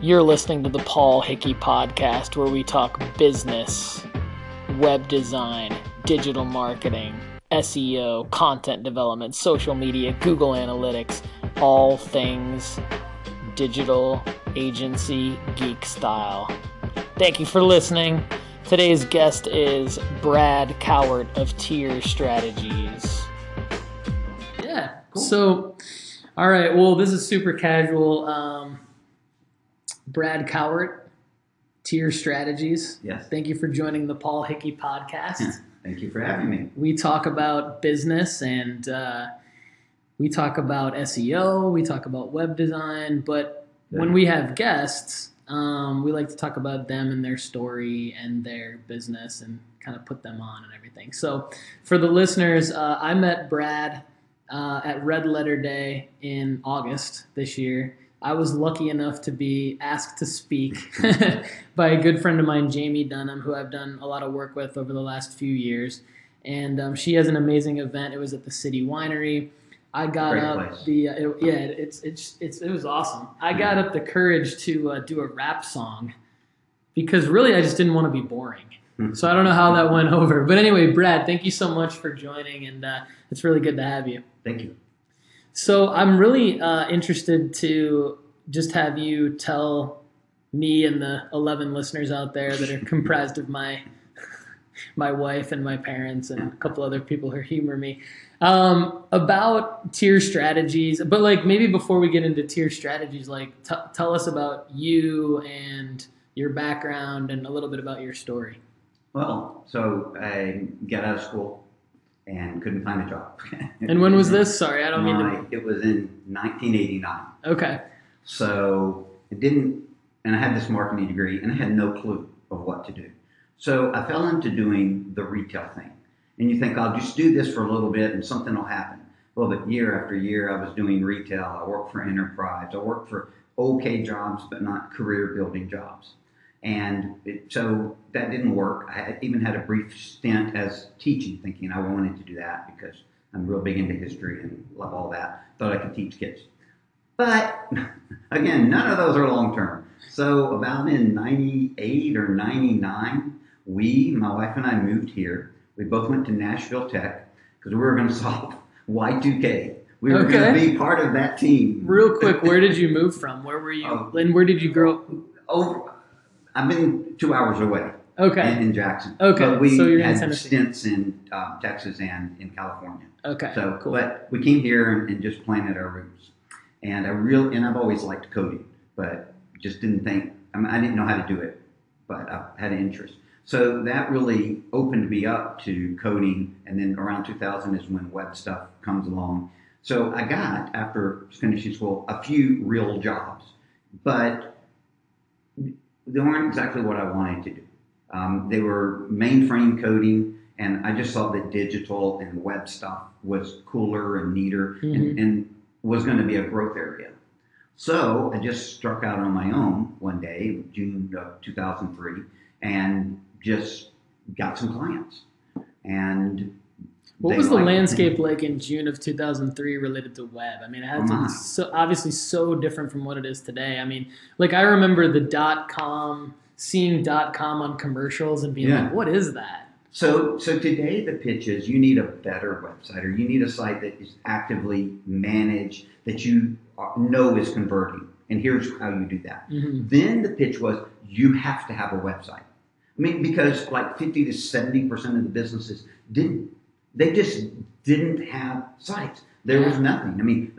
You're listening to the Paul Hickey Podcast, where we talk business, web design, digital marketing, SEO, content development, social media, Google Analytics, all things digital agency geek style. Thank you for listening. Today's guest is Brad Cowart of Tier Strategies. Yeah, cool. So, all right, well, this is super casual. Brad Cowart, Tier Strategies. Yes. Thank you for joining the Paul Hickey Podcast. Yeah, thank you for having me. We talk about business and we talk about SEO, we talk about web design, but when we have guests, we like to talk about them and their story and their business and kind of put them on and everything. So for the listeners, I met Brad at Red Letter Day in August this year. I was lucky enough to be asked to speak by a good friend of mine, Jamie Dunham, who I've done a lot of work with over the last few years. And she has an amazing event. It was at the City Winery. I got it was awesome. I got up the courage to do a rap song because really I just didn't want to be boring. So I don't know how that went over. But anyway, Brad, thank you so much for joining, and it's really good to have you. Thank you. So I'm really interested to just have you tell me and the 11 listeners out there that are comprised of my wife and my parents and a couple other people who humor me about Tier Strategies. But like maybe before we get into Tier Strategies, like tell us about you and your background and a little bit about your story. Well, so I got out of school and couldn't find a job. And when was this? Sorry, I don't mean to. It was in 1989. Okay. So it didn't, and I had this marketing degree, and I had no clue of what to do. So I fell into doing the retail thing. And you think, I'll just do this for a little bit, and something will happen. Well, but year after year, I was doing retail. I worked for enterprise. I worked for okay jobs, but not career-building jobs. And so that didn't work. I even had a brief stint as teaching, thinking I wanted to do that because I'm real big into history and love all that. Thought I could teach kids. But again, none of those are long-term. So about in 98 or 99, my wife and I moved here. We both went to Nashville Tech because we were going to solve Y2K. We were going to be part of that team. Real quick, where did you move from? Where were you? And where did you grow up? I've been 2 hours away. Okay. In Jackson. Okay. But we had stints in Texas and in California. Okay. So, cool. But we came here and just planted our roots. And I've always liked coding, but just didn't think. I didn't know how to do it, but I had an interest. So that really opened me up to coding. And then around 2000 is when web stuff comes along. So I got, after finishing school, a few real jobs, but they weren't exactly what I wanted to do. They were mainframe coding, and I just thought that digital and web stuff was cooler and neater and was going to be a growth area. So I just struck out on my own one day, June of 2003, and just got some clients. And what was the landscape like in June of 2003 related to web? I mean, obviously so different from what it is today. I mean, like I remember seeing .com on commercials and being like, what is that? So today the pitch is you need a better website, or you need a site that is actively managed, that you know is converting. And here's how you do that. Mm-hmm. Then the pitch was you have to have a website. I mean, because like 50 to 70% of the businesses didn't. They just didn't have sites. There was nothing. I mean,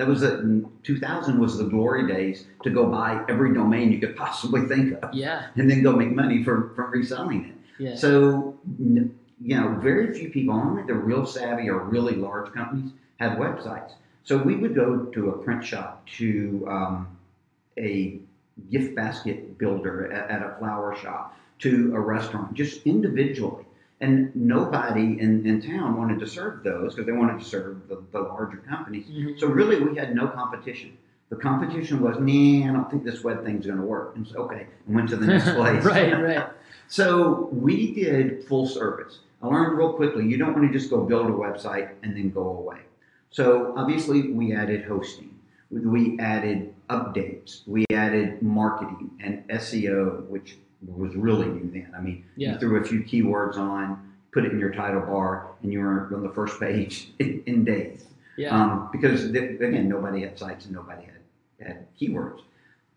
2000 was the glory days to go buy every domain you could possibly think of. Yeah. And then go make money from reselling it. Yeah. So, you know, very few people, only the real savvy or really large companies had websites. So we would go to a print shop, to a gift basket builder at a flower shop, to a restaurant, just individually. And nobody in town wanted to serve those because they wanted to serve the larger companies. Mm-hmm. So really, we had no competition. The competition was, I don't think this web thing's going to work. And so, okay, and went to the next place. right. So we did full service. I learned real quickly, you don't want to just go build a website and then go away. So obviously, we added hosting. we added updates, we added marketing and SEO, which was really new then. I mean, you threw a few keywords on, put it in your title bar, and you were on the first page in days. Yeah. Because again, nobody had sites and nobody had keywords.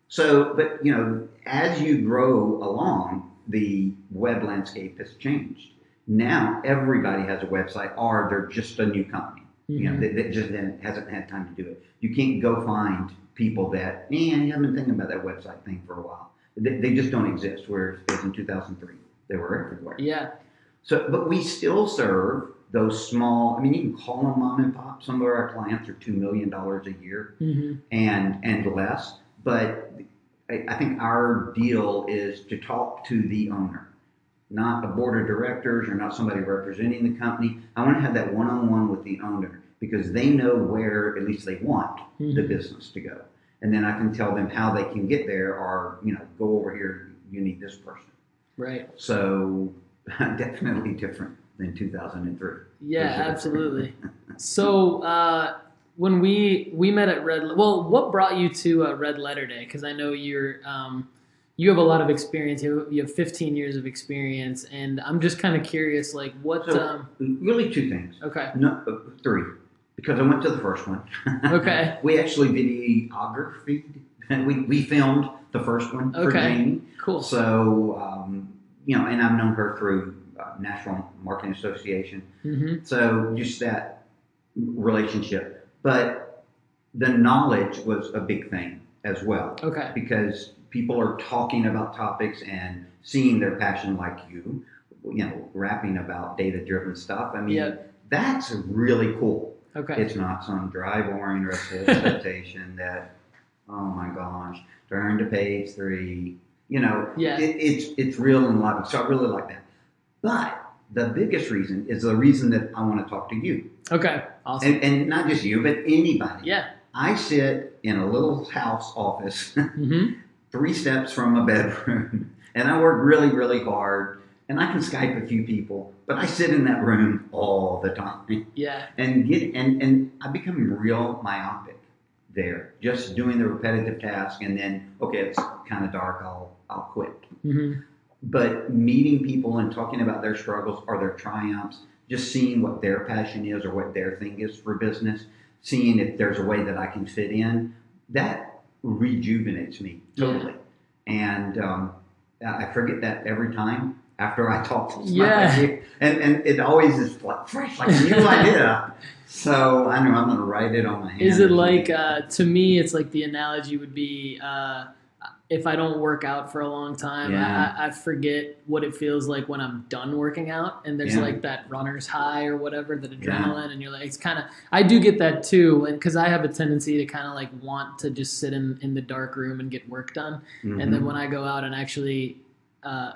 So, but you know, as you grow along, the web landscape has changed. Now everybody has a website, or they're just a new company. Mm-hmm. You know, that just then hasn't had time to do it. You can't go find people that, man, you haven't been thinking about that website thing for a while. They just don't exist. Whereas in 2003, they were everywhere. Yeah. So, but we still serve those small. I mean, you can call them mom and pop. Some of our clients are $2 million a year, mm-hmm. and less. But I think our deal is to talk to the owner, not a board of directors or not somebody representing the company. I want to have that one-on-one with the owner because they know where, at least they want, mm-hmm. the business to go. And then I can tell them how they can get there or, you know, go over here, you need this person. Right. So definitely different than 2003. Yeah, sure. Absolutely. So when we met at what brought you to Red Letter Day? Because I know you're you have a lot of experience. You have 15 years of experience, and I'm just kind of curious, like what? So, really, two things. Okay. No, three, because I went to the first one. Okay. We actually videographed, and we filmed the first one for Jamie. Cool. So you know, and I've known her through National Marketing Association. Mm-hmm. So just that relationship, but the knowledge was a big thing as well. Okay. Because people are talking about topics and seeing their passion, like you know, rapping about data-driven stuff. I mean, that's really cool. Okay. It's not some dry, boring recitation that, oh my gosh, turn to page 3. You know, it's real and lively. So I really like that. But the biggest reason is the reason that I want to talk to you. Okay. Awesome. And not just you, but anybody. Yeah. I sit in a little house office. Mm-hmm. 3 steps from my bedroom, and I work really, really hard, and I can Skype a few people, but I sit in that room all the time. Yeah. And I become real myopic there, just doing the repetitive task, and then, okay, it's kind of dark, I'll quit. Mm-hmm. But meeting people and talking about their struggles or their triumphs, just seeing what their passion is or what their thing is for business, seeing if there's a way that I can fit in, that rejuvenates me totally. And I forget that every time after I talk to somebody, and it always is like fresh, like a new idea. So I know I'm gonna write it on my hand. Is it like to me it's like the analogy would be if I don't work out for a long time, I forget what it feels like when I'm done working out, and there's like that runner's high or whatever, that adrenaline, and you're like, it's kind of, I do get that too, and because I have a tendency to kind of like want to just sit in the dark room and get work done, mm-hmm. and then when I go out and actually,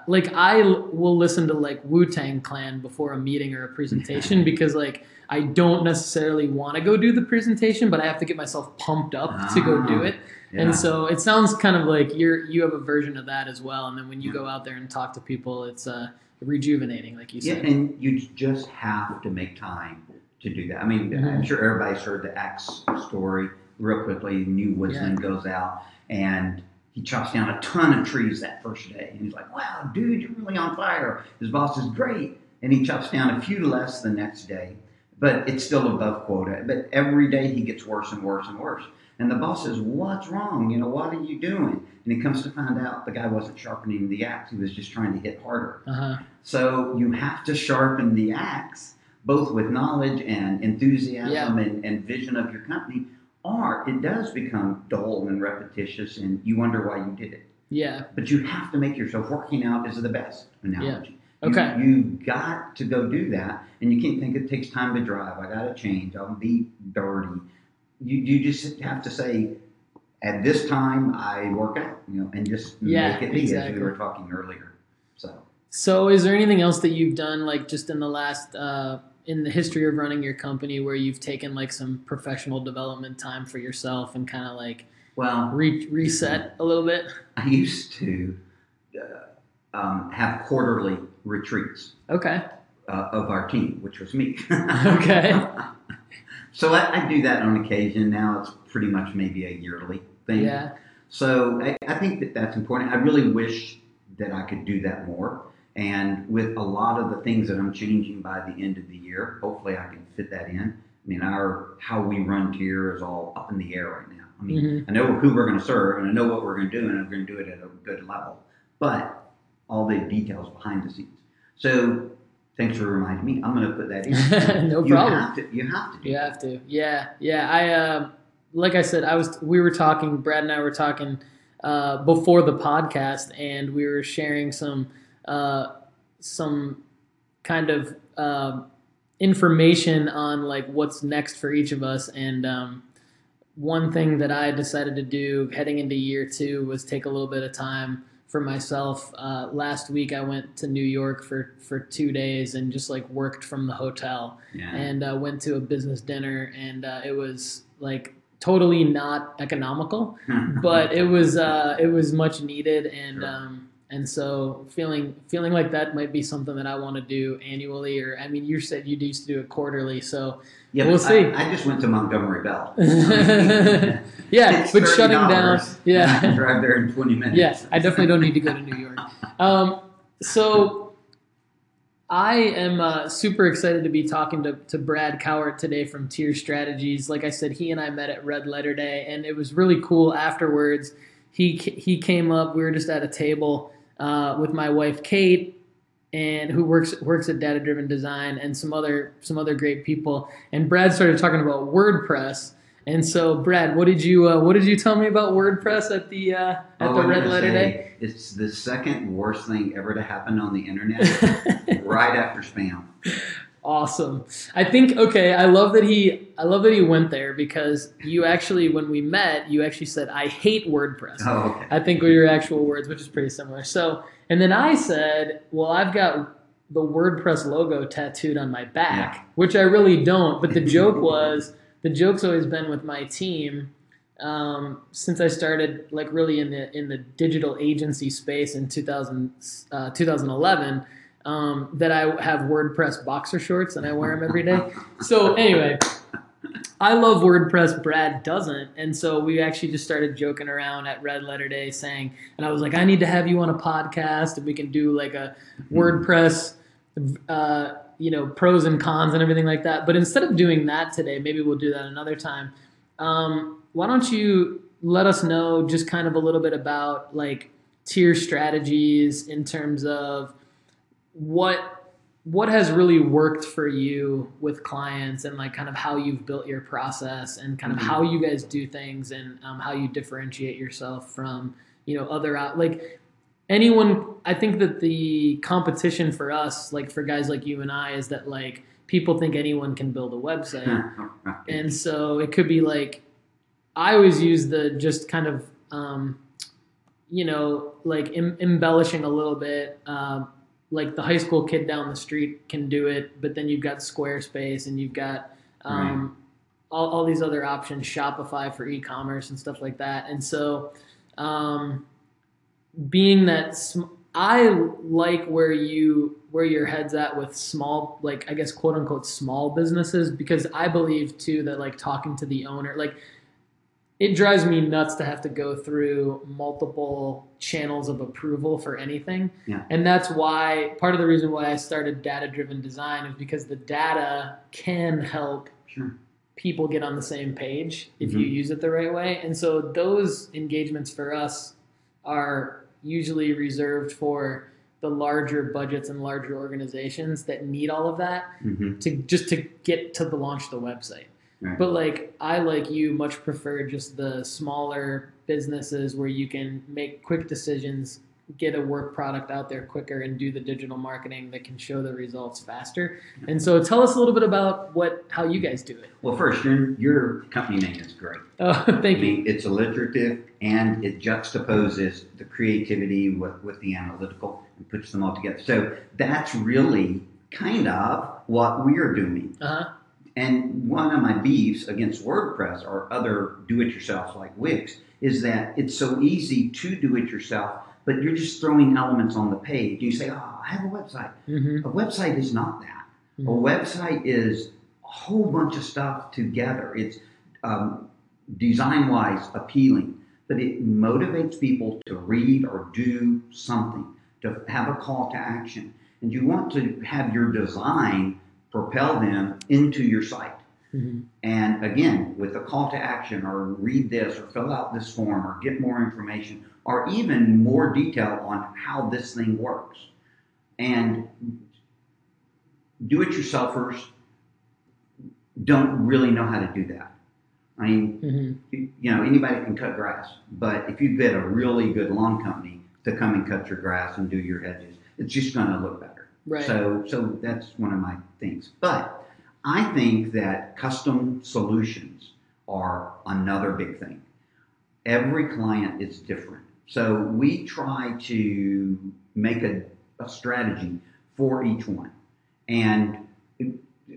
like I will listen to like Wu-Tang Clan before a meeting or a presentation because like I don't necessarily want to go do the presentation, but I have to get myself pumped up to go do it. Yeah. And so it sounds kind of like you have a version of that as well. And then when you go out there and talk to people, it's rejuvenating, like you said. Yeah, and you just have to make time to do that. I mean, mm-hmm. I'm sure everybody's heard the Axe story real quickly. New Woodsman goes out and he chops down a ton of trees that first day. And he's like, wow, dude, you're really on fire. His boss is great. And he chops down a few less the next day, but it's still above quota. But every day he gets worse and worse and worse. And the boss says, what's wrong? You know, what are you doing? And he comes to find out the guy wasn't sharpening the axe. He was just trying to hit harder. Uh-huh. So you have to sharpen the axe, both with knowledge and enthusiasm and vision of your company, or it does become dull and repetitious and you wonder why you did it. Yeah. But you have to make yourself, working out is the best analogy. Yeah. Okay. You've got to go do that, and you can't think it takes time to drive. I got to change. I'll be dirty. You just have to say, at this time I work out, you know, and just make it easy, as we were talking earlier. So is there anything else that you've done, like just in the last in the history of running your company, where you've taken like some professional development time for yourself and kind of like reset a little bit? I used to have quarterly retreats. Okay. Of our team, which was me. Okay. So I do that on occasion. Now it's pretty much maybe a yearly thing. Yeah. So I think that that's important. I really wish that I could do that more. And with a lot of the things that I'm changing by the end of the year, hopefully I can fit that in. I mean, how we run Tier is all up in the air right now. I mean, I know who we're going to serve, and I know what we're going to do, and I'm going to do it at a good level. But all the details behind the scenes. So thanks for reminding me. I'm going to put that in. No problem. You have to. Yeah. Yeah. Like I said, Brad and I were talking before the podcast, and we were sharing some kind of information on like what's next for each of us. And one thing that I decided to do heading into year two was take a little bit of time for myself. Last week I went to New York for 2 days and just like worked from the hotel. Yeah. And went to a business dinner, and it was like totally not economical, but it was much needed. And sure. And so feeling like that might be something that I want to do annually, or I mean, you said you used to do it quarterly, so yeah, we'll see. I just went to Montgomery Bell. Yeah, but shutting down. Yeah, I drive there in 20 minutes. Yes, yeah, I definitely don't need to go to New York. So I am super excited to be talking to Brad Cowart today from Tier Strategies. Like I said, he and I met at Red Letter Day, and it was really cool afterwards. He came up. We were just at a table with my wife Kate, and who works at Data Driven Design, and some other great people. And Brad started talking about WordPress. And so, Brad, what did you tell me about WordPress at the Red Letter Day? It's the second worst thing ever to happen on the internet, right after spam. Awesome. I love that he went there, because when we met, you actually said, "I hate WordPress." Oh, okay. I think were your actual words, which is pretty similar. So, and then I said, "Well, I've got the WordPress logo tattooed on my back," which I really don't. But the joke's always been with my team since I started like really in the digital agency space in 2011. That I have WordPress boxer shorts and I wear them every day. So anyway, I love WordPress, Brad doesn't. And so we actually just started joking around at Red Letter Day saying, and I was like, I need to have you on a podcast, and we can do like a WordPress, pros and cons and everything like that. But instead of doing that today, maybe we'll do that another time. Why don't you let us know just kind of a little bit about like Tier Strategies in terms of what has really worked for you with clients, and like kind of how you've built your process, and kind of how you guys do things, and how you differentiate yourself from, other like anyone. I think that the competition for us, like for guys like you and I, is that like people think anyone can build a website. And so it could be like, I always use the just kind of, like embellishing a little bit, like the high school kid down the street can do it, but then you've got Squarespace, and you've got all these other options, Shopify for e-commerce and stuff like that. And so being that I like where your head's at with small, like I guess, quote unquote, small businesses, because I believe too that like talking to the owner, like it drives me nuts to have to go through multiple channels of approval for anything. Yeah. And that's why part of the reason why I started Data-Driven Design is because the data can help people get on the same page if you use it the right way. And so those engagements for us are usually reserved for the larger budgets and larger organizations that need all of that to get to the launch of the website. Right. But like I, like you, much prefer just the smaller businesses where you can make quick decisions, get a work product out there quicker, and do the digital marketing that can show the results faster. And so tell us a little bit about how you guys do it. Well, first, your company name is great. Oh, thank you. It's alliterative, and it juxtaposes the creativity with the analytical and puts them all together. So that's really kind of what we're doing. Uh-huh. And one of my beefs against WordPress or other do-it-yourselfs like Wix is that it's so easy to do it yourself, but you're just throwing elements on the page. You say, I have a website. A website is not that. A website is a whole bunch of stuff together. It's design-wise appealing, but it motivates people to read or do something, to have a call to action. And you want to have your design propel them into your site. Mm-hmm. And again, with a call to action or read this or fill out this form or get more information or even more detail on how this thing works. And do-it-yourselfers don't really know how to do that. I mean, mm-hmm. you know, anybody can cut grass, but if you get a really good lawn company to come and cut your grass and do your hedges, it's just going to look better. Right. So that's one of my things. But I think that custom solutions are another big thing. Every client is different. So we try to make a strategy for each one. And I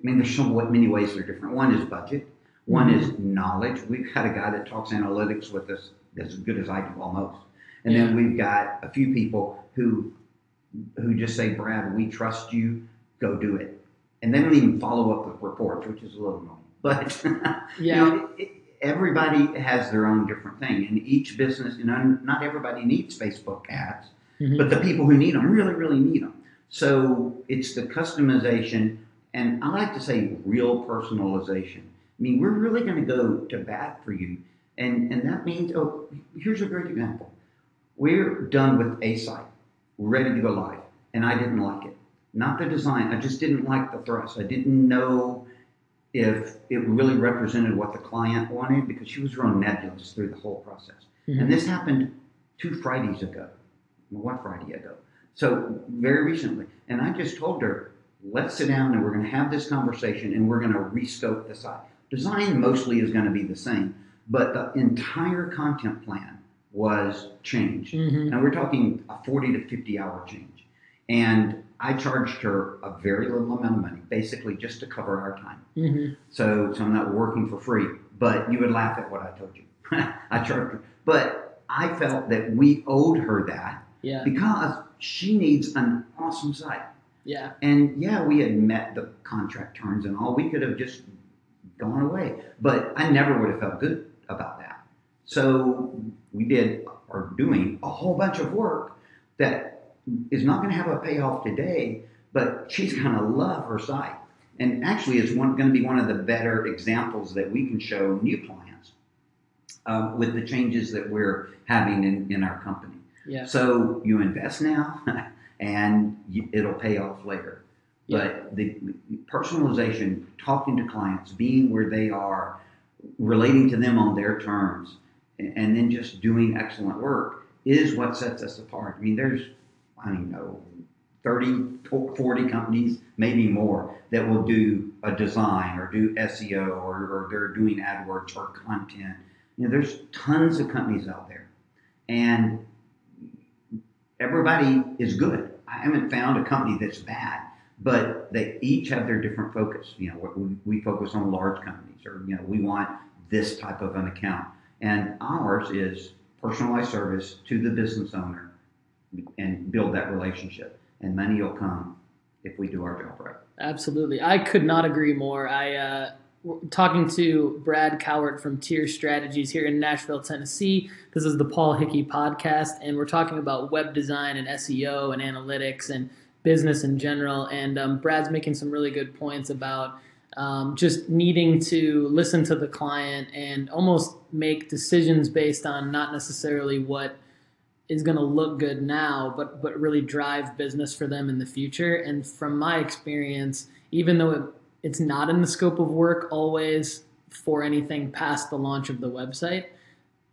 mean, there's so many ways they're different. One is budget. One is knowledge. We've got a guy that talks analytics with us as good as I do almost. And then we've got a few people who just say, Brad, we trust you, go do it. And they don't even follow up with reports, which is a little annoying. But you know, everybody has their own different thing. And each business, you know, not everybody needs Facebook ads, mm-hmm. but the people who need them really, really need them. So it's the customization, and I like to say real personalization. I mean, we're really going to go to bat for you. And that means, oh, here's a great example. We're done with a site. We're ready to go live. And I didn't like it. Not the design. I just didn't like the thrust. I didn't know if it really represented what the client wanted because she was real nebulous through the whole process. Mm-hmm. And this happened 2 Fridays ago. What Friday ago? So very recently. And I just told her, let's sit down and we're going to have this conversation and we're going to rescope the site. Design mostly is going to be the same, but the entire content plan was changed. Mm-hmm. Now we're talking a 40 to 50 hour change. And I charged her a very little amount of money, basically just to cover our time. Mm-hmm. So I'm not working for free, but you would laugh at what I told you. I charged her. But I felt that we owed her that because she needs an awesome site. Yeah. And we had met the contract terms and all. We could have just gone away, but I never would have felt good about that. So we did, or doing, a whole bunch of work that is not going to have a payoff today, but she's going to love her site. And actually, it's going to be one of the better examples that we can show new clients with the changes that we're having in our company. Yeah. So you invest now, and it'll pay off later. But the personalization, talking to clients, being where they are, relating to them on their terms, and then just doing excellent work is what sets us apart. I mean, there's, I don't know, 30, 40 companies, maybe more, that will do a design or do SEO or they're doing AdWords or content. You know, there's tons of companies out there. And everybody is good. I haven't found a company that's bad. But they each have their different focus. You know, we focus on large companies, or you know, we want this type of an account. And ours is personalized service to the business owner, and build that relationship. And money will come if we do our job right. Absolutely, I could not agree more. Talking to Brad Cowart from Tier Strategies here in Nashville, Tennessee. This is the Paul Hickey podcast, and we're talking about web design and SEO and analytics and business in general, and Brad's making some really good points about just needing to listen to the client and almost make decisions based on not necessarily what is going to look good now, but really drive business for them in the future. And from my experience, even though it's not in the scope of work always for anything past the launch of the website,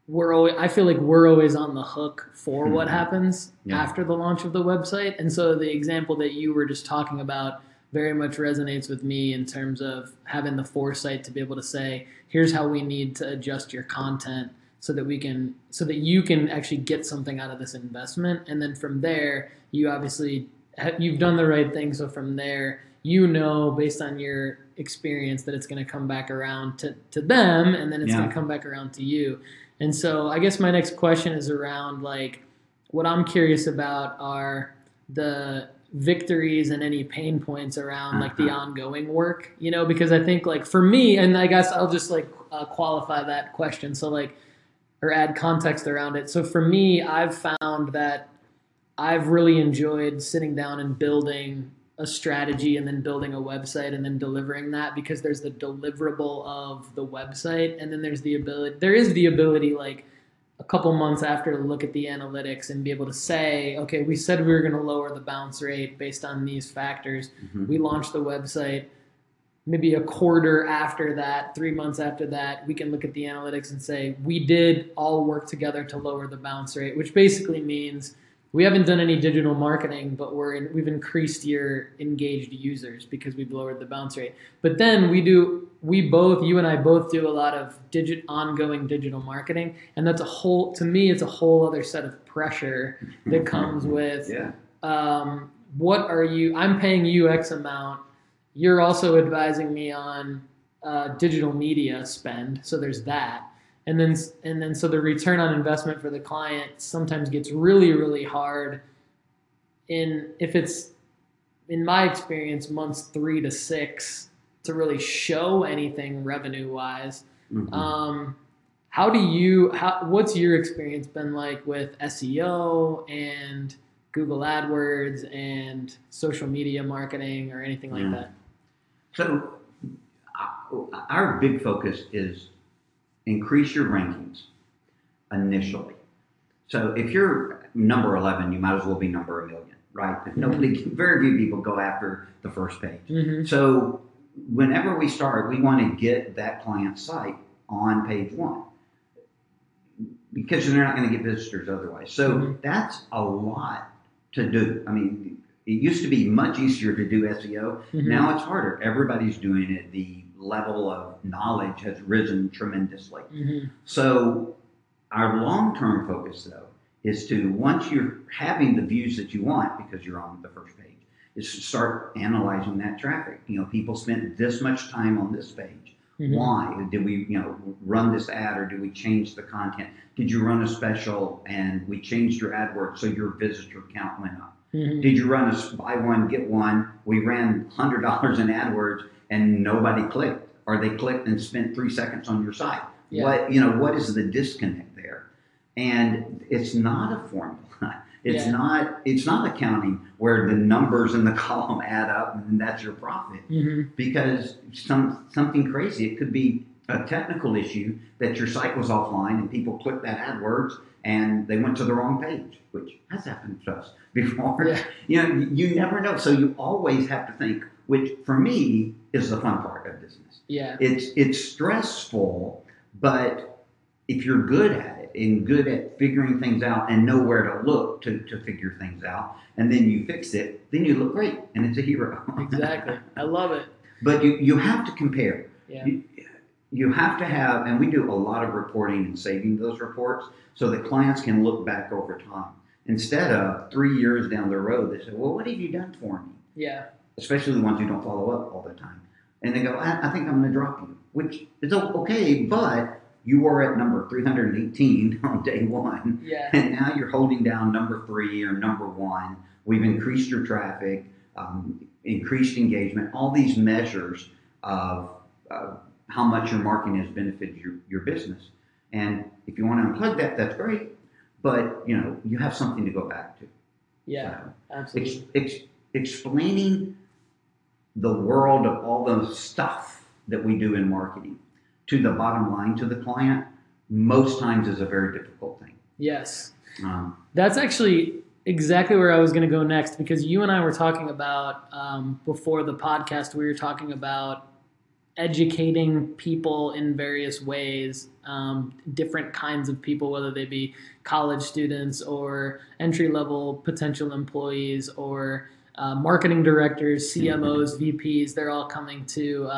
I feel like we're always on the hook for what happens after the launch of the website. And so the example that you were just talking about very much resonates with me in terms of having the foresight to be able to say, here's how we need to adjust your content so that you can actually get something out of this investment. And then from there, you obviously you've done the right thing. So from there, you know, based on your experience, that it's going to come back around to them, and then it's going to come back around to you. And so I guess my next question is around, like, what I'm curious about are the victories and any pain points around like the ongoing work, you know, because I think like for me, and I guess I'll just like qualify that question. So like, or add context around it. So for me, I've found that I've really enjoyed sitting down and building a strategy and then building a website and then delivering that, because there's the deliverable of the website. And then there's the ability, there is the ability like a couple months after to look at the analytics and be able to say, okay, we said we were going to lower the bounce rate based on these factors. Mm-hmm. We launched the website. Maybe a quarter after that, 3 months after that, we can look at the analytics and say, we did all work together to lower the bounce rate, which basically means we haven't done any digital marketing, but we've increased your engaged users because we've lowered the bounce rate. But then you and I both do a lot of ongoing digital marketing. And that's to me, it's a whole other set of pressure that comes with, what are you, I'm paying you X amount. You're also advising me on digital media spend, so there's that, and then so the return on investment for the client sometimes gets really, really hard. In my experience, months 3 to 6 to really show anything revenue wise. Mm-hmm. What's your experience been like with SEO and Google AdWords and social media marketing or anything like that? So our big focus is increase your rankings initially. So if you're number 11, you might as well be number 1 million, right? Very few people go after the first page. Mm-hmm. So whenever we start, we want to get that client's site on page 1, because they're not going to get visitors otherwise. So that's a lot to do. I mean, it used to be much easier to do SEO. Mm-hmm. Now it's harder. Everybody's doing it. The level of knowledge has risen tremendously. Mm-hmm. So our long-term focus, though, is to, once you're having the views that you want because you're on the first page, is to start analyzing that traffic. You know, people spent this much time on this page. Mm-hmm. Why? Did we, you know, run this ad, or did we change the content? Did you run a special and we changed your AdWords so your visitor count went up? Mm-hmm. Did you run a buy one, get one? We ran $100 in AdWords and nobody clicked, or they clicked and spent 3 seconds on your site. Yeah. What is the disconnect there? And it's not a formula. It's not accounting where the numbers in the column add up and that's your profit. Mm-hmm. Because something crazy, it could be a technical issue that your site was offline and people clicked that AdWords and they went to the wrong page, which has happened to us before. Yeah. You never know. So you always have to think, which for me is the fun part of business. Yeah. It's stressful, but if you're good at it, and good at figuring things out and know where to look to figure things out, and then you fix it, then you look great and it's a hero. Exactly. I love it. But you have to compare. Yeah. You have to have, and we do a lot of reporting and saving those reports so that clients can look back over time. Instead of 3 years down the road, they say, well, what have you done for me? Yeah. Especially the ones who don't follow up all the time. And they go, I think I'm going to drop you, which is okay, but you were at number 318 on day 1, and now you're holding down number 3 or number 1. We've increased your traffic, increased engagement, all these measures of how much your marketing has benefited your business. And if you want to unplug that, that's great, but you have something to go back to. Yeah, so, absolutely. Explaining the world of all the stuff that we do in marketing to the bottom line, to the client, most times is a very difficult thing. Yes. That's actually exactly where I was going to go next, because you and I were talking about, before the podcast, we were talking about educating people in various ways, different kinds of people, whether they be college students or entry-level potential employees or marketing directors, CMOs, VPs, they're all coming to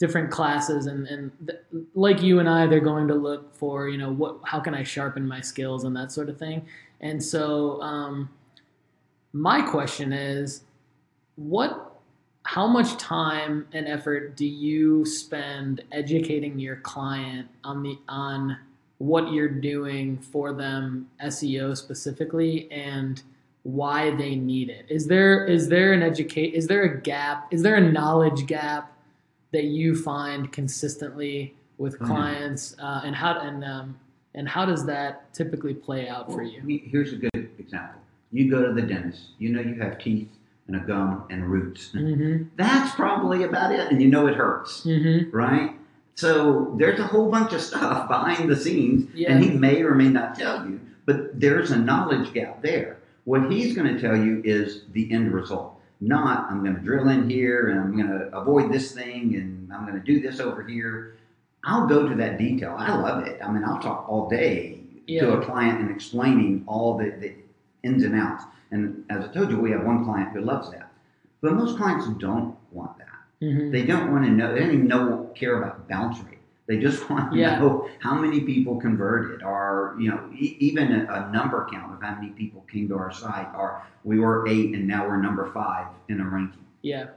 different classes, and like you and I, they're going to look for, how can I sharpen my skills and that sort of thing. And so my question is, how much time and effort do you spend educating your client on what you're doing for them, SEO specifically, and why they need it. Is there a knowledge gap that you find consistently with clients, and how does that typically play out for you? Here's a good example. You go to the dentist, you know you have teeth and a gum and roots. Mm-hmm. That's probably about it, and you know it hurts, mm-hmm. right? So there's a whole bunch of stuff behind the scenes, yeah. and he may or may not tell you, but there's a knowledge gap there. What he's going to tell you is the end result, not I'm going to drill in here and I'm going to avoid this thing and I'm going to do this over here. I'll go to that detail. I love it. I mean, I'll talk all day yeah. to a client and explaining all the ins and outs. And as I told you, we have one client who loves that. But most clients don't want that. Mm-hmm. They don't want to know, they don't even care about bounce rate. They just want to yeah. know how many people converted, or you know, even a number count of how many people came to our site, or we were 8 and now we're number 5 in a ranking. Yeah.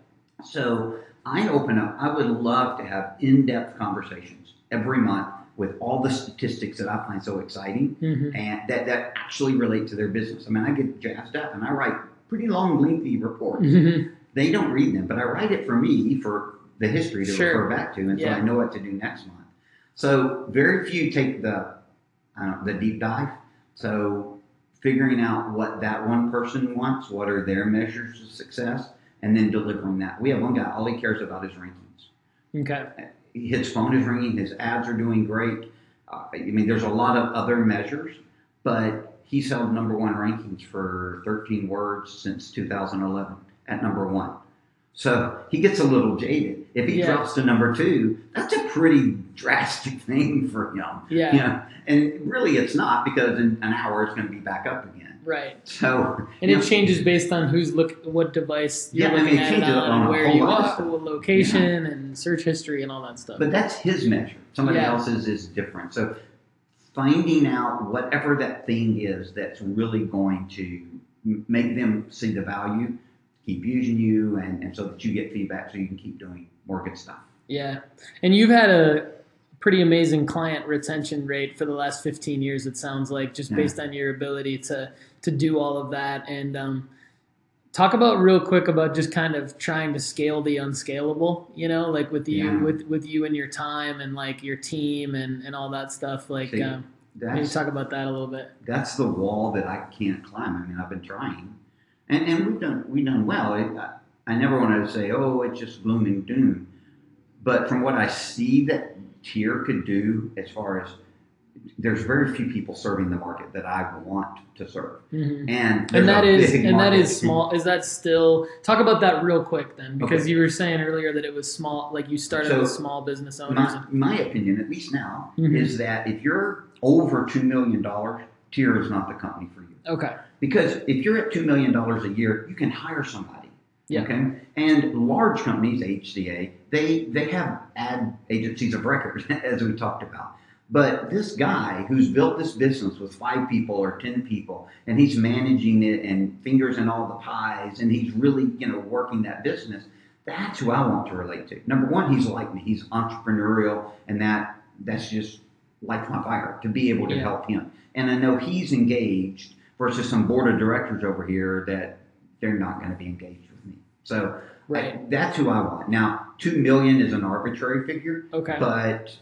So I open up, I would love to have in-depth conversations every month with all the statistics that I find so exciting mm-hmm. and that actually relate to their business. I mean, I get jazzed up and I write pretty long, lengthy reports. Mm-hmm. They don't read them, but I write it for me for the history to sure. refer back to, and yeah. so I know what to do next month. So very few take the deep dive. So figuring out what that one person wants, what are their measures of success, and then delivering that. We have one guy, all he cares about is rankings. Okay. His phone is ringing, his ads are doing great. I mean, there's a lot of other measures, but he's held #1 rankings for 13 words since 2011 at #1. So he gets a little jaded. If he yeah. drops to #2, that's a pretty drastic thing for him. Yeah. You know? And really it's not, because in an hour it's going to be back up again. Right. So and it changes based on what device you're looking at, and where you are, location, yeah. and search history, and all that stuff. But that's his measure. Somebody yeah. else's is different. So finding out whatever that thing is that's really going to make them see the value. Keep using you, and so that you get feedback so you can keep doing more good stuff. Yeah. And you've had a pretty amazing client retention rate for the last 15 years, it sounds like, just yeah. based on your ability to do all of that. And talk about real quick about just kind of trying to scale the unscalable, you know, like with you yeah. with you and your time and like your team and all that stuff. Like maybe talk about that a little bit. That's the wall that I can't climb. I mean, I've been trying. And we've done well. I never want to say, oh, it's just gloom and doom. But from what I see that Tier could do, as far as there's very few people serving the market that I want to serve. Mm-hmm. And that is small. Is that still, talk about that real quick then, because okay. you were saying earlier that it was small, like you started with small business owners. My opinion, at least now, mm-hmm. is that if you're over $2 million, Tier is not the company for you. Okay. Because if you're at $2 million a year, you can hire somebody. Yeah. Okay. And large companies, HCA, they have ad agencies of record, as we talked about. But this guy who's built this business with 5 people or 10 people, and he's managing it and fingers in all the pies, and he's really, you know, working that business, that's who I want to relate to. #1, he's like me. He's entrepreneurial, and that's just like my fire to be able to yeah. help him. And I know he's engaged versus some board of directors over here that they're not going to be engaged with me. So right. That's who I want. Now, $2 million is an arbitrary figure, okay. But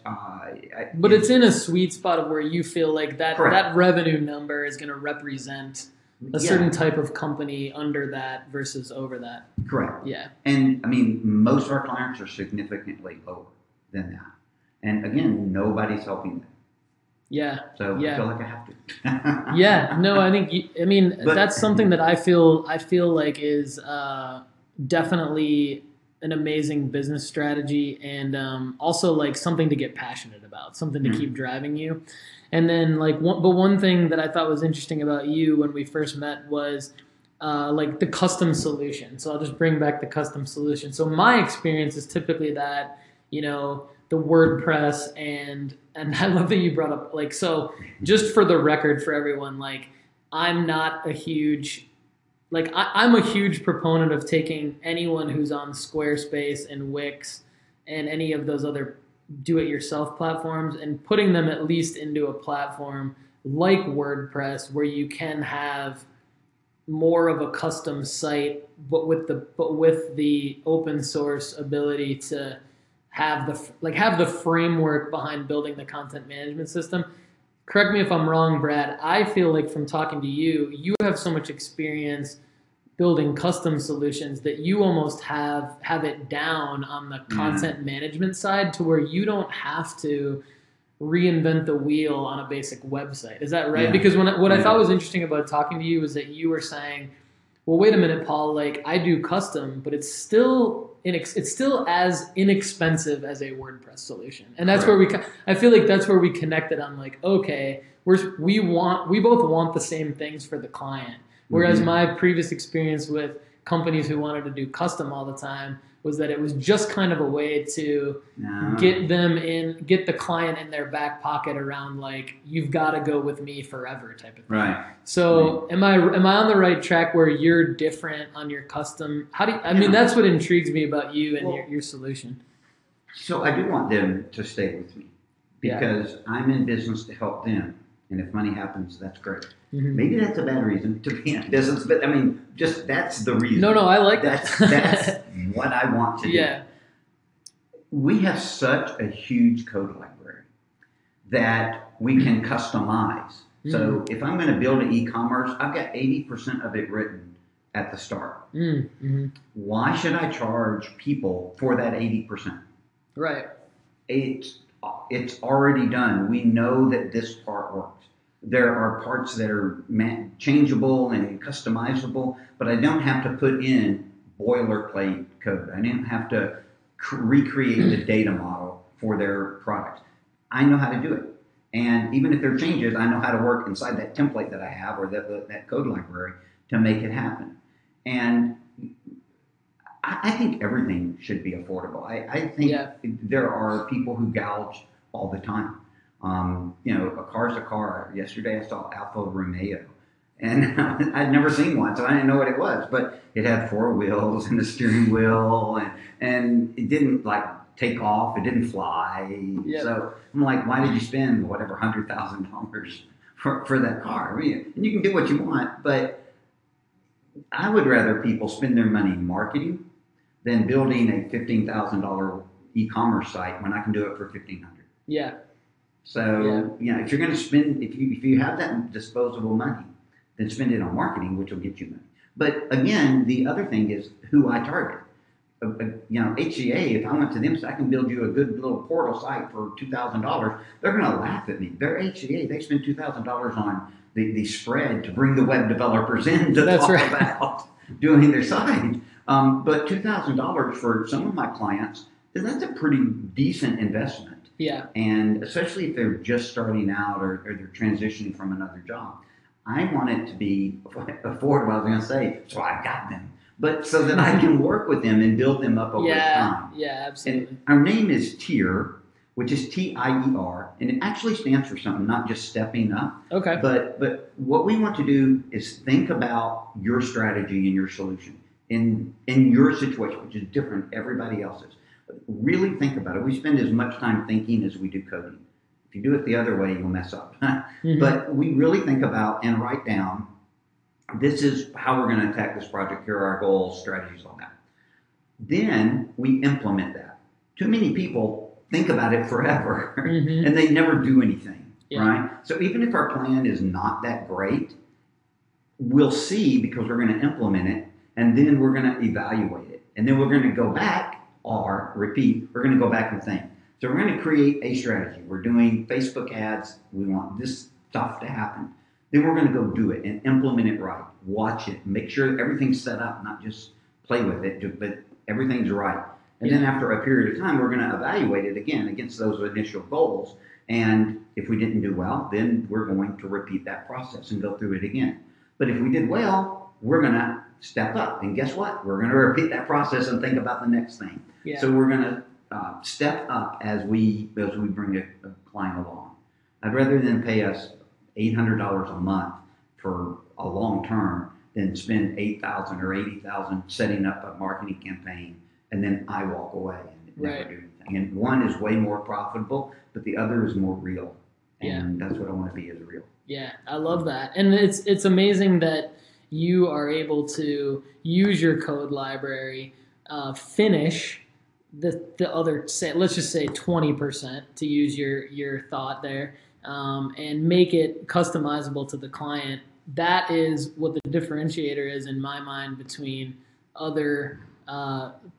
it's in a sweet spot of where you feel like that revenue number is going to represent a yeah. certain type of company under that versus over that. Correct. Yeah. And, I mean, most of our clients are significantly lower than that. And, again, nobody's helping them. Yeah. So yeah. I feel like I have to. yeah. No, I think, that's something that I feel like is definitely an amazing business strategy, and also like something to get passionate about, something to mm-hmm. keep driving you. And then one thing that I thought was interesting about you when we first met was like the custom solution. So I'll just bring back the custom solution. So my experience is typically that, you know, the WordPress and I love that you brought up, like, so just for the record for everyone, like I'm not a huge, like I'm a huge proponent of taking anyone who's on Squarespace and Wix and any of those other do-it-yourself platforms and putting them at least into a platform like WordPress where you can have more of a custom site, but with the open source ability to have the framework behind building the content management system. Correct me if I'm wrong, Brad. I feel like from talking to you, you have so much experience building custom solutions that you almost have it down on the content management side to where you don't have to reinvent the wheel on a basic website. Is that right? Yeah. Because what I thought was interesting about talking to you was that you were saying, well, wait a minute, Paul, like I do custom, but it's still as inexpensive as a WordPress solution. And that's correct. I feel like that's where we connected on like, okay, we both want the same things for the client. Whereas my previous experience with companies who wanted to do custom all the time was that it was just kind of a way to get the client in their back pocket around like, you've got to go with me forever type of thing. Right. So am I on the right track where you're different on your custom? I mean, that's what intrigues me about you and your solution. So I do want them to stay with me because I'm in business to help them. And if money happens, that's great. Mm-hmm. Maybe that's a bad reason to be in business, but I mean, just that's the reason. No, I like that. That's what I want to do. We have such a huge code library that we can customize. Mm-hmm. So if I'm going to build an e-commerce, I've got 80% of it written at the start. Mm-hmm. Why should I charge people for that 80%? Right. It's already done. We know that this part works. There are parts that are changeable and customizable, but I don't have to put in boilerplate code. I don't have to recreate the data model for their products. I know how to do it. And even if there are changes, I know how to work inside that template that I have or that code library to make it happen. And I think everything should be affordable. I think there are people who gouge all the time. You know, a car's a car. Yesterday I saw Alfa Romeo, and I'd never seen one, so I didn't know what it was. But it had four wheels and a steering wheel, and it didn't like take off. It didn't fly. Yep. So I'm like, why did you spend whatever $100,000 for that car? I mean, and you can do what you want, but I would rather people spend their money in marketing than building a $15,000 e-commerce site when I can do it for $1,500. Yeah. So, you know, if you're going to spend, if you have that disposable money, then spend it on marketing, which will get you money. But again, the other thing is who I target. You know, HCA, if I went to them, so I can build you a good little portal site for $2,000, they're going to laugh at me. They're HCA. They spend $2,000 on the spread to bring the web developers in to talk about doing their site. But $2,000 for some of my clients, that's a pretty decent investment. Yeah. And especially if they're just starting out or they're transitioning from another job. I want it to be affordable, I was going to say, so I've got them. But so that I can work with them and build them up over time. Yeah, absolutely. And our name is Tier, which is T-I-E-R, and it actually stands for something, not just stepping up. Okay. But what we want to do is think about your strategy and your solution. In your situation, which is different than everybody else's. But really think about it. We spend as much time thinking as we do coding. If you do it the other way, you'll mess up. Mm-hmm. But we really think about and write down, this is how we're going to attack this project. Here are our goals, strategies, all that. Then we implement that. Too many people think about it forever, mm-hmm. and they never do anything, right? So even if our plan is not that great, we'll see because we're going to implement it. And then we're going to evaluate it. And then we're going to go back or repeat. We're going to go back and think. So we're going to create a strategy. We're doing Facebook ads. We want this stuff to happen. Then we're going to go do it and implement it right. Watch it. Make sure everything's set up, not just play with it, but everything's right. And then after a period of time, we're going to evaluate it again against those initial goals. And if we didn't do well, then we're going to repeat that process and go through it again. But if we did well, we're going to step up. And guess what? We're going to repeat that process and think about the next thing. Yeah. So we're going to step up as we bring a client along. I'd rather than pay us $800 a month for a long term than spend $8,000 or $80,000 setting up a marketing campaign and then I walk away and never do anything. And one is way more profitable, but the other is more real. And that's what I want to be, is real. Yeah, I love that. And it's amazing that you are able to use your code library, finish the other, say, let's just say 20%, to use your thought there, and make it customizable to the client. That is what the differentiator is in my mind between other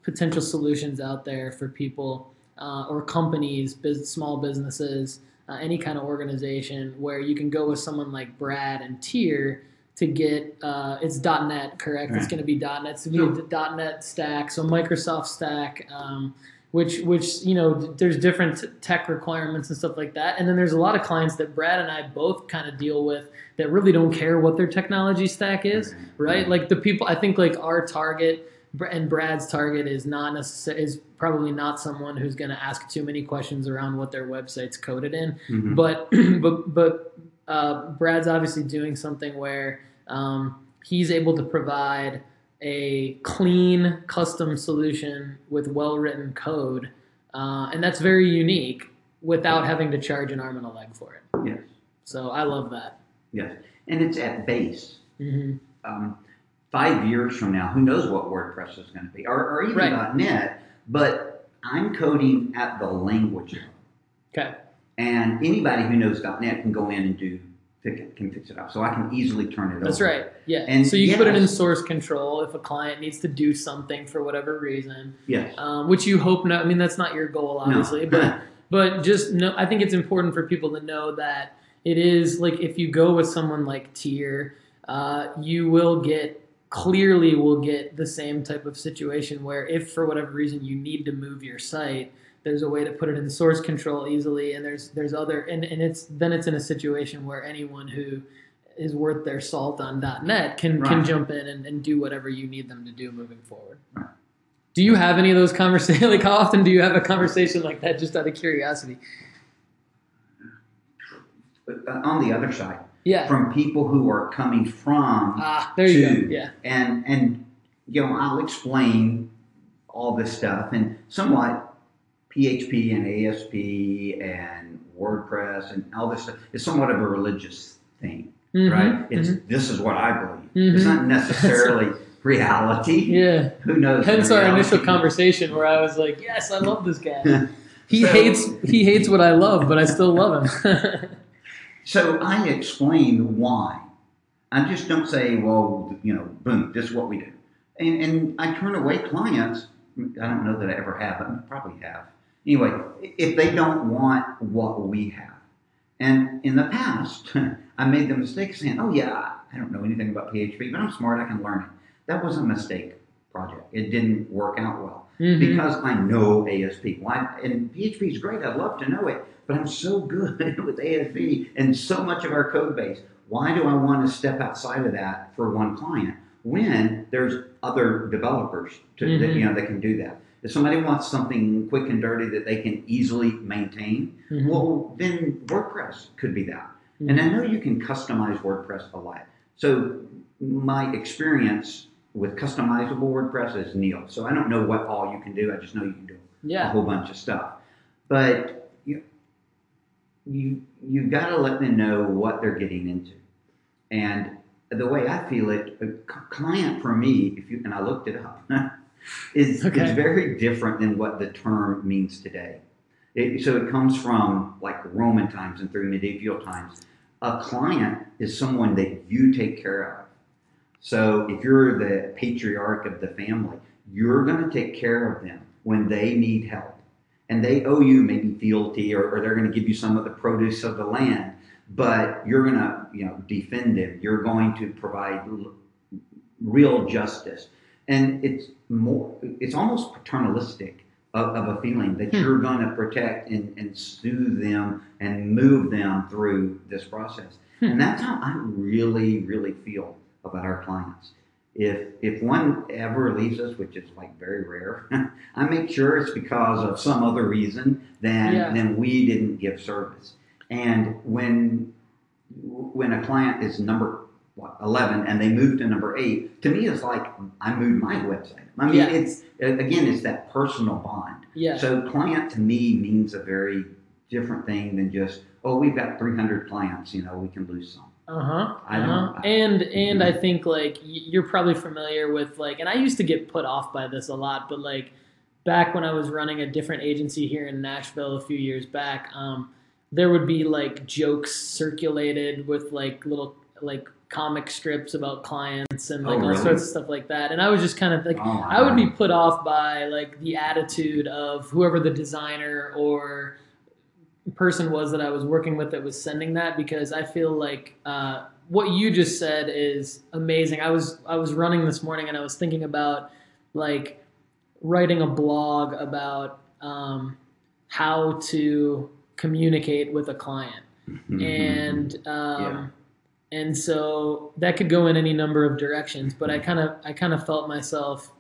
potential solutions out there for people or companies, small businesses, any kind of organization, where you can go with someone like Brad and Tier to get, it's .NET, correct? Right. It's going to be .NET. It's going to be a .NET stack, so Microsoft stack, which you know, there's different tech requirements and stuff like that. And then there's a lot of clients that Brad and I both kind of deal with that really don't care what their technology stack is, right? Yeah. Like the people, I think like our target and Brad's target is not necessarily, is probably not someone who's going to ask too many questions around what their website's coded in. Mm-hmm. But Brad's obviously doing something where he's able to provide a clean custom solution with well-written code, and that's very unique without having to charge an arm and a leg for it. Yes. So I love that. Yes, and it's at base. Mm-hmm. 5 years from now, who knows what WordPress is going to be, or even right. .NET, but I'm coding at the language level. Okay. And anybody who knows .NET can go in and can fix it up. So I can easily turn it over. That's right. Yeah. And so you can put it in source control if a client needs to do something for whatever reason. Yes. Which you hope not. I mean, that's not your goal, obviously. No. But just know, I think it's important for people to know that it is, like, if you go with someone like Tier, you will get, clearly will get the same type of situation where if for whatever reason you need to move your site, there's a way to put it in source control easily, and there's other, and it's in a situation where anyone who is worth their salt on .NET can jump in and do whatever you need them to do moving forward. Right. Do you have any of those conversations? Like, how often do you have a conversation like that, just out of curiosity? On the other side, yeah, from people who are coming from there you go. Yeah, and you know, I'll explain all this stuff and somewhat. PHP and ASP and WordPress and all this stuff is somewhat of a religious thing, mm-hmm, right? It's mm-hmm. This is what I believe. Mm-hmm. It's not necessarily reality. Yeah. Who knows? Hence our initial conversation where I was like, yes, I love this guy. He hates what I love, but I still love him. So I explain why. I just don't say, well, you know, boom, this is what we do. And I turn away clients. I don't know that I ever have, but I probably have. Anyway, if they don't want what we have. And in the past, I made the mistake of saying, oh yeah, I don't know anything about PHP, but I'm smart, I can learn it. That was a mistake project. It didn't work out well. Mm-hmm. Because I know ASP. Why? And PHP is great, I'd love to know it, but I'm so good with ASP and so much of our code base. Why do I want to step outside of that for one client when there's other developers mm-hmm. that, you know, that can do that? If somebody wants something quick and dirty that they can easily maintain, mm-hmm. well, then WordPress could be that. Mm-hmm. And I know you can customize WordPress a lot. So my experience with customizable WordPress is nil. So I don't know what all you can do. I just know you can do a whole bunch of stuff. But you've got to let them know what they're getting into. And the way I feel it, a client for me, and I looked it up, is very different than what the term means today. So it comes from like Roman times and through medieval times. A client is someone that you take care of. So if you're the patriarch of the family, you're going to take care of them when they need help. And they owe you maybe fealty, or they're going to give you some of the produce of the land, but you're going to, you know, defend them. You're going to provide real justice. And it's almost paternalistic of a feeling that you're going to protect and soothe them and move them through this process. And that's how I really, really feel about our clients. If one ever leaves us, which is like very rare, I make sure it's because of some other reason than we didn't give service. And when a client is number 11 and they moved to number 8, to me it's like I moved my website. I mean, it's again, it's that personal bond. Yeah. So client to me means a very different thing than just, oh, we've got 300 clients, you know, we can lose some. And I think like you're probably familiar with like, and I used to get put off by this a lot, but like back when I was running a different agency here in Nashville a few years back, there would be like jokes circulated with like little like comic strips about clients and like all sorts of stuff like that. And I was just kind of like, I would be put off by like the attitude of whoever the designer or person was that I was working with that was sending that, because I feel like what you just said is amazing. I was running this morning and I was thinking about like writing a blog about how to communicate with a client. And so that could go in any number of directions, but I kind of felt myself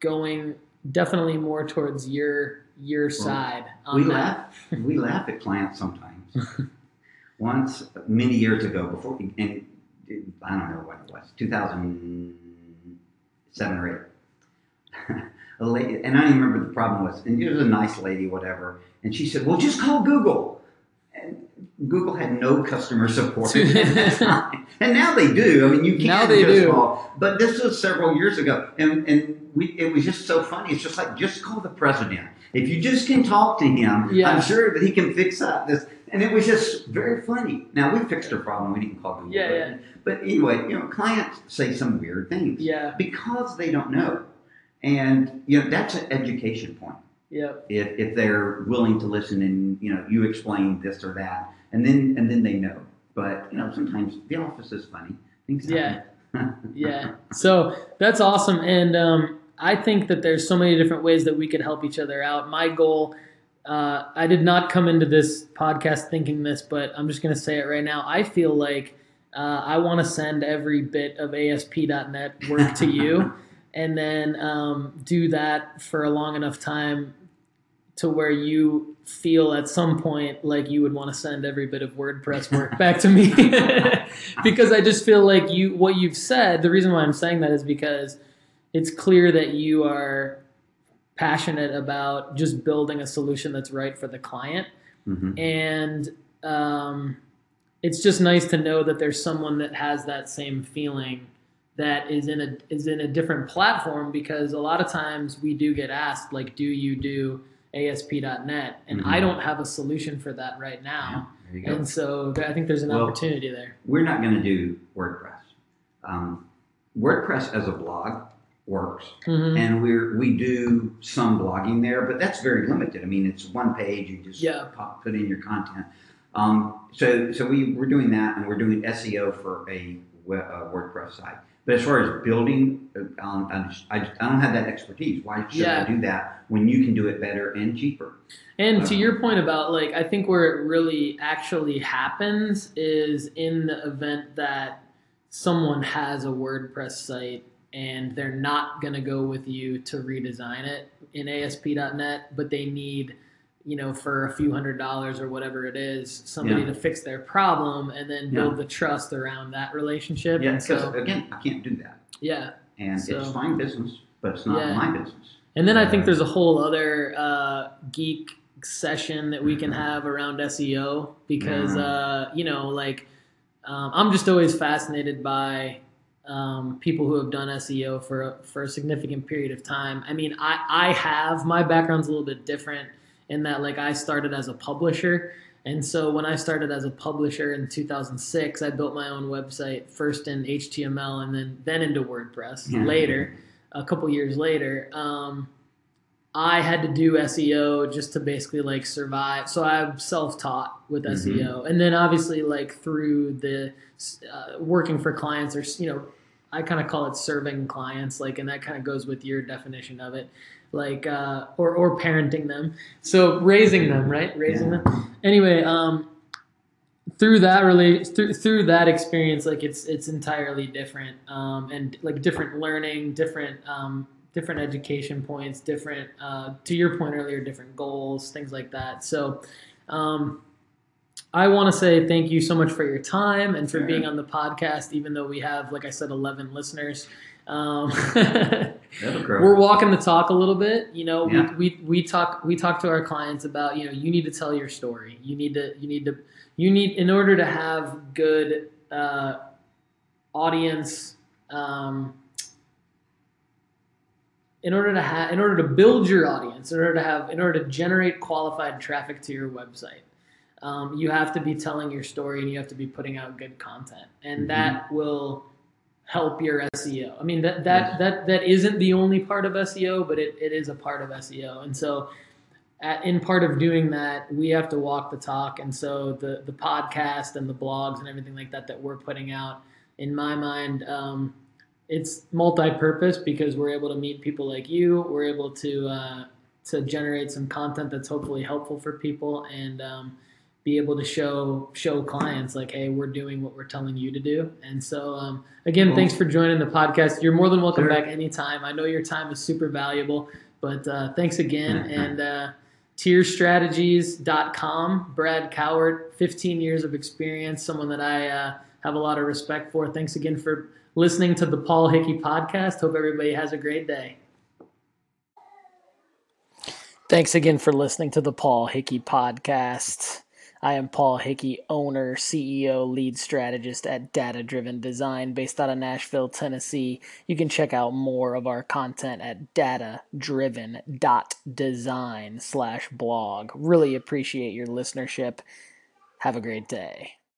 going definitely more towards your side. We laugh at clients sometimes. Once, many years ago, before we, and I don't know what it was, 2007 or 8. A lady, and I don't even remember the problem was, and it was a nice lady, whatever, and she said, "Well, just call Google." And Google had no customer support at that time. And now they do. I mean, you can't just call. But this was several years ago, and it was just so funny. It's just like, just call the president. If you just can talk to him, I'm sure that he can fix up this. And it was just very funny. Now, we fixed our problem. We didn't call Google. But anyway, you know, clients say some weird things because they don't know. And, you know, that's an education point. If they're willing to listen and, you know, you explain this or that, and then they know. But, you know, sometimes the office is funny. Things happen. So that's awesome. And I think that there's so many different ways that we could help each other out. My goal, I did not come into this podcast thinking this, but I'm just going to say it right now. I feel like I want to send every bit of ASP.net work to you. And then do that for a long enough time to where you feel at some point like you would want to send every bit of WordPress work back to me. Because I just feel like what you've said, the reason why I'm saying that is because it's clear that you are passionate about just building a solution that's right for the client. And it's just nice to know that there's someone that has that same feeling that is in a different platform, because a lot of times we do get asked, like, do you do ASP.net? And I don't have a solution for that right now. And so I think there's an opportunity there. We're not going to do WordPress. WordPress as a blog works. And we do some blogging there, but that's very limited. I mean, it's one page. You just put in your content. So we're doing that, and we're doing SEO for a WordPress site. But as far as building, I don't have that expertise. Why should I do that when you can do it better and cheaper? And to your point about, like, I think where it really actually happens is in the event that someone has a WordPress site and they're not going to go with you to redesign it in ASP.net, but they need, you know, for a few $100 or whatever it is, somebody to fix their problem, and then build the trust around that relationship. Yeah, because again, I can't do that. And it's fine business, but it's not my business. And then I think there's a whole other geek session that we can have around SEO, because, you know, like, I'm just always fascinated by people who have done SEO for a significant period of time. I mean, I have, my background's a little bit different, in that, like, I started as a publisher. And so when I started as a publisher in 2006, I built my own website, first in HTML and then into WordPress later, a couple years later. I had to do SEO just to basically, like, survive. So I'm self-taught with SEO. And then obviously, like, through the working for clients, or, you know, I kind of call it serving clients, like, and that kind of goes with your definition of it, like, or parenting them. So raising them, right? Raising them. Anyway, through that experience, like, it's entirely different, and like different learning, different education points, different, to your point earlier, different goals, things like that. So, I want to say thank you so much for your time and for being on the podcast, even though we have, like I said, 11 listeners. We're walking the talk a little bit. You know, we talk to our clients about, you know, you need to tell your story. You need in order to have good audience. In order to generate qualified traffic to your website, you have to be telling your story and you have to be putting out good content, and mm-hmm. that will help your SEO. I mean, that isn't the only part of SEO, but it is a part of SEO. And so in part of doing that, we have to walk the talk. And so the podcast and the blogs and everything like that we're putting out, in my mind, it's multi-purpose because we're able to meet people like you. We're able to generate some content that's hopefully helpful for people, and be able to show clients like, hey, we're doing what we're telling you to do. And so again, cool. Thanks for joining the podcast. You're more than welcome back anytime. I know your time is super valuable, but thanks again. And tierstrategies.com, Brad Cowart, 15 years of experience, someone that I have a lot of respect for. Thanks again for listening to the Paul Hickey podcast. Hope everybody has a great day. Thanks again for listening to the Paul Hickey podcast. I am Paul Hickey, owner, CEO, lead strategist at Data Driven Design, based out of Nashville, Tennessee. You can check out more of our content at datadriven.design/blog. Really appreciate your listenership. Have a great day.